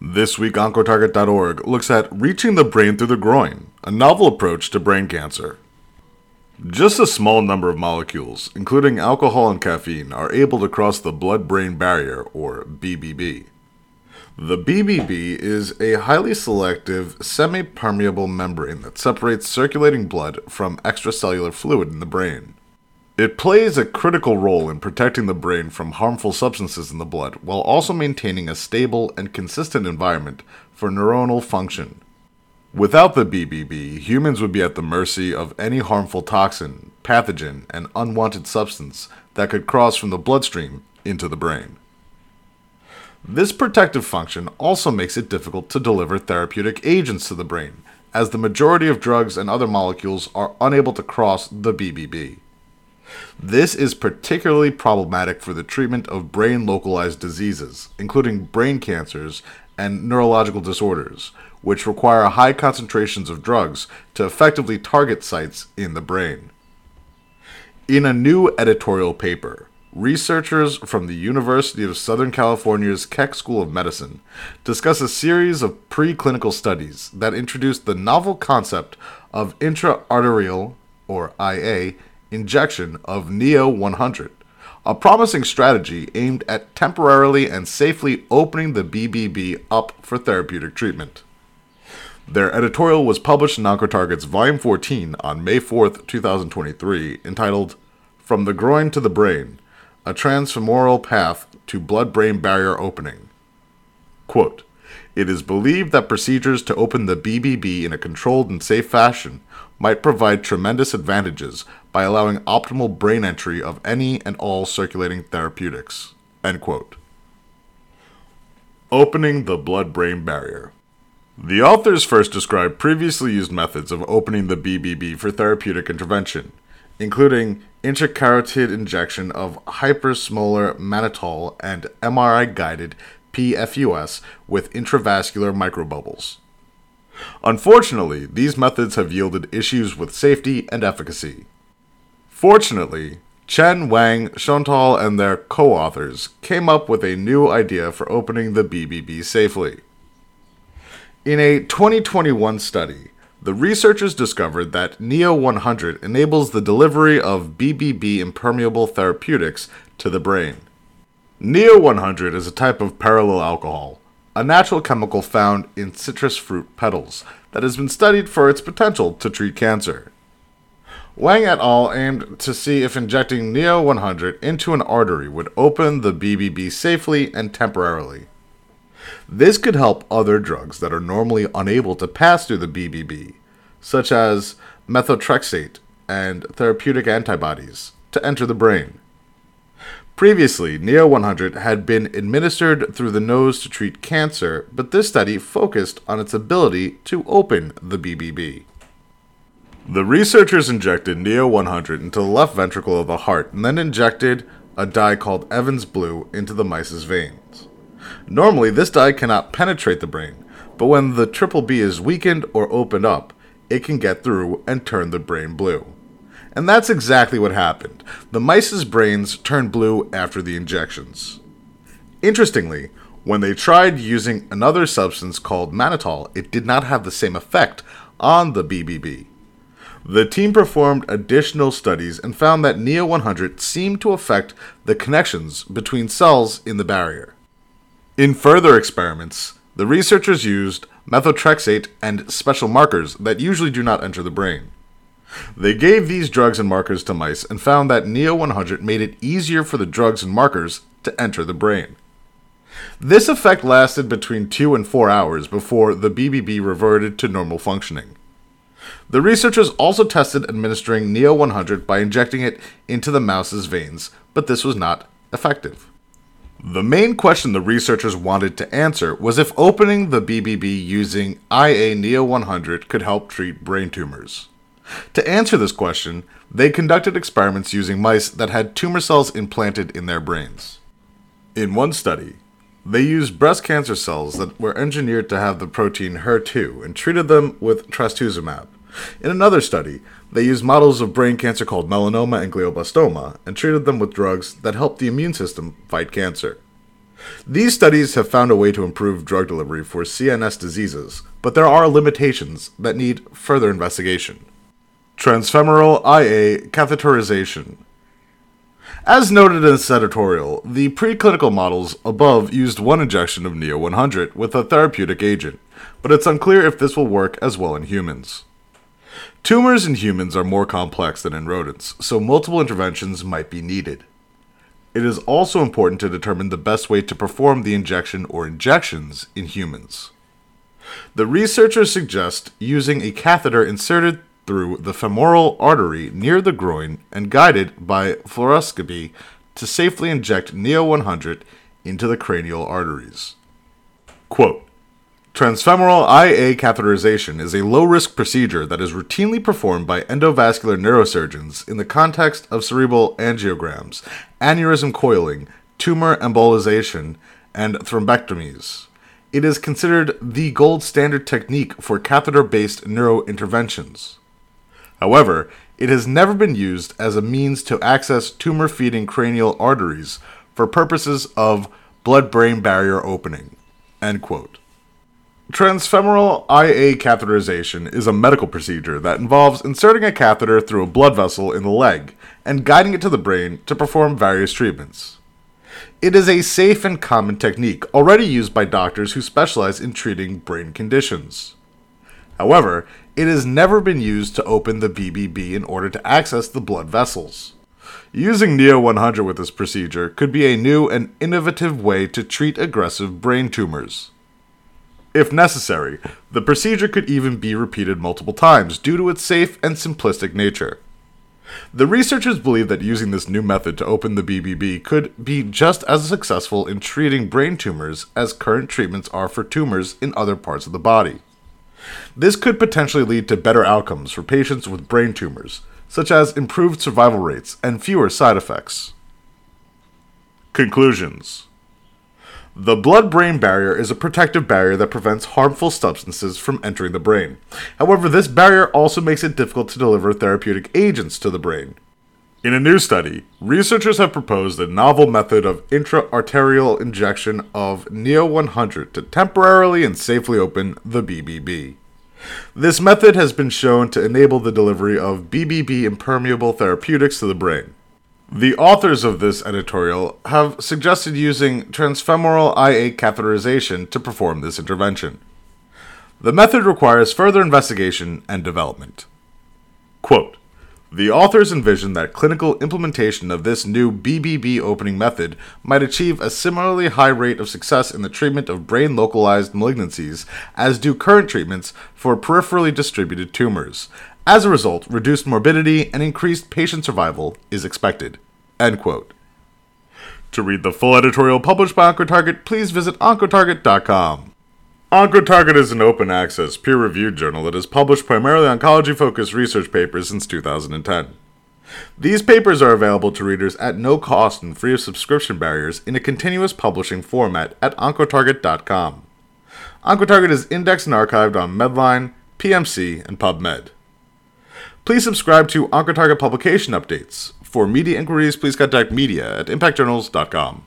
This week, Oncotarget.org looks at reaching the brain through the groin, a novel approach to brain cancer. Just a small number of molecules, including alcohol and caffeine, are able to cross the blood-brain barrier, or BBB. The BBB is a highly selective, semi-permeable membrane that separates circulating blood from extracellular fluid in the brain. It plays a critical role in protecting the brain from harmful substances in the blood, while also maintaining a stable and consistent environment for neuronal function. Without the BBB, humans would be at the mercy of any harmful toxin, pathogen, and unwanted substance that could cross from the bloodstream into the brain. This protective function also makes it difficult to deliver therapeutic agents to the brain, as the majority of drugs and other molecules are unable to cross the BBB. This is particularly problematic for the treatment of brain-localized diseases, including brain cancers and neurological disorders, which require high concentrations of drugs to effectively target sites in the brain. In a new editorial paper, researchers from the University of Southern California's Keck School of Medicine discuss a series of preclinical studies that introduced the novel concept of intra-arterial, or IA, injection of NEO100, a promising strategy aimed at temporarily and safely opening the BBB up for therapeutic treatment. Their editorial was published in Oncotarget's Volume 14 on May 4, 2023, entitled, From the Groin to the Brain, a Transfemoral Path to Blood-Brain Barrier Opening. Quote, It is believed that procedures to open the BBB in a controlled and safe fashion might provide tremendous advantages by allowing optimal brain entry of any and all circulating therapeutics. End quote. Opening the blood-brain barrier. The authors first described previously used methods of opening the BBB for therapeutic intervention, including intracarotid injection of hypersmolar mannitol and MRI-guided PFUS with intravascular microbubbles. Unfortunately, these methods have yielded issues with safety and efficacy. Fortunately, Chen, Wang, Schönthal, and their co-authors came up with a new idea for opening the BBB safely. In a 2021 study, the researchers discovered that NEO100 enables the delivery of BBB-impermeable therapeutics to the brain. NEO100 is a type of parallel alcohol, a natural chemical found in citrus fruit petals that has been studied for its potential to treat cancer. Wang et al. Aimed to see if injecting NEO100 into an artery would open the BBB safely and temporarily. This could help other drugs that are normally unable to pass through the BBB, such as methotrexate and therapeutic antibodies, to enter the brain. Previously, NEO100 had been administered through the nose to treat cancer, but this study focused on its ability to open the BBB. The researchers injected NEO100 into the left ventricle of the heart and then injected a dye called Evans Blue into the mice's veins. Normally, this dye cannot penetrate the brain, but when the BBB is weakened or opened up, it can get through and turn the brain blue. And that's exactly what happened. The mice's brains turned blue after the injections. Interestingly, when they tried using another substance called mannitol, it did not have the same effect on the BBB. The team performed additional studies and found that NEO100 seemed to affect the connections between cells in the barrier. In further experiments, the researchers used methotrexate and special markers that usually do not enter the brain. They gave these drugs and markers to mice and found that NEO100 made it easier for the drugs and markers to enter the brain. This effect lasted between 2 and 4 hours before the BBB reverted to normal functioning. The researchers also tested administering NEO100 by injecting it into the mouse's veins, but this was not effective. The main question the researchers wanted to answer was if opening the BBB using IA NEO100 could help treat brain tumors. To answer this question, they conducted experiments using mice that had tumor cells implanted in their brains. In one study, they used breast cancer cells that were engineered to have the protein HER2 and treated them with trastuzumab. In another study, they used models of brain cancer called melanoma and glioblastoma and treated them with drugs that helped the immune system fight cancer. These studies have found a way to improve drug delivery for CNS diseases, but there are limitations that need further investigation. Transfemoral IA catheterization. As noted in this editorial, the preclinical models above used one injection of NEO100 with a therapeutic agent, but it's unclear if this will work as well in humans. Tumors in humans are more complex than in rodents, so multiple interventions might be needed. It is also important to determine the best way to perform the injection or injections in humans. The researchers suggest using a catheter inserted through the femoral artery near the groin and guided by fluoroscopy to safely inject NEO100 into the cranial arteries. Quote, transfemoral IA catheterization is a low-risk procedure that is routinely performed by endovascular neurosurgeons in the context of cerebral angiograms, aneurysm coiling, tumor embolization, and thrombectomies. It is considered the gold standard technique for catheter-based neurointerventions. However, it has never been used as a means to access tumor-feeding cranial arteries for purposes of blood-brain barrier opening. End quote. Transfemoral IA catheterization is a medical procedure that involves inserting a catheter through a blood vessel in the leg and guiding it to the brain to perform various treatments. It is a safe and common technique already used by doctors who specialize in treating brain conditions. However, it has never been used to open the BBB in order to access the blood vessels. Using NEO100 with this procedure could be a new and innovative way to treat aggressive brain tumors. If necessary, the procedure could even be repeated multiple times due to its safe and simplistic nature. The researchers believe that using this new method to open the BBB could be just as successful in treating brain tumors as current treatments are for tumors in other parts of the body. This could potentially lead to better outcomes for patients with brain tumors, such as improved survival rates and fewer side effects. Conclusions. The blood-brain barrier is a protective barrier that prevents harmful substances from entering the brain. However, this barrier also makes it difficult to deliver therapeutic agents to the brain. In a new study, researchers have proposed a novel method of intra-arterial injection of NEO100 to temporarily and safely open the BBB. This method has been shown to enable the delivery of BBB-impermeable therapeutics to the brain. The authors of this editorial have suggested using transfemoral IA catheterization to perform this intervention. The method requires further investigation and development. Quote, the authors envision that clinical implementation of this new BBB opening method might achieve a similarly high rate of success in the treatment of brain-localized malignancies as do current treatments for peripherally distributed tumors. As a result, reduced morbidity and increased patient survival is expected. End quote. To read the full editorial published by Oncotarget, please visit Oncotarget.com. Oncotarget is an open-access, peer-reviewed journal that has published primarily oncology-focused research papers since 2010. These papers are available to readers at no cost and free of subscription barriers in a continuous publishing format at Oncotarget.com. Oncotarget is indexed and archived on Medline, PMC, and PubMed. Please subscribe to Oncotarget publication updates. For media inquiries, please contact media@impactjournals.com.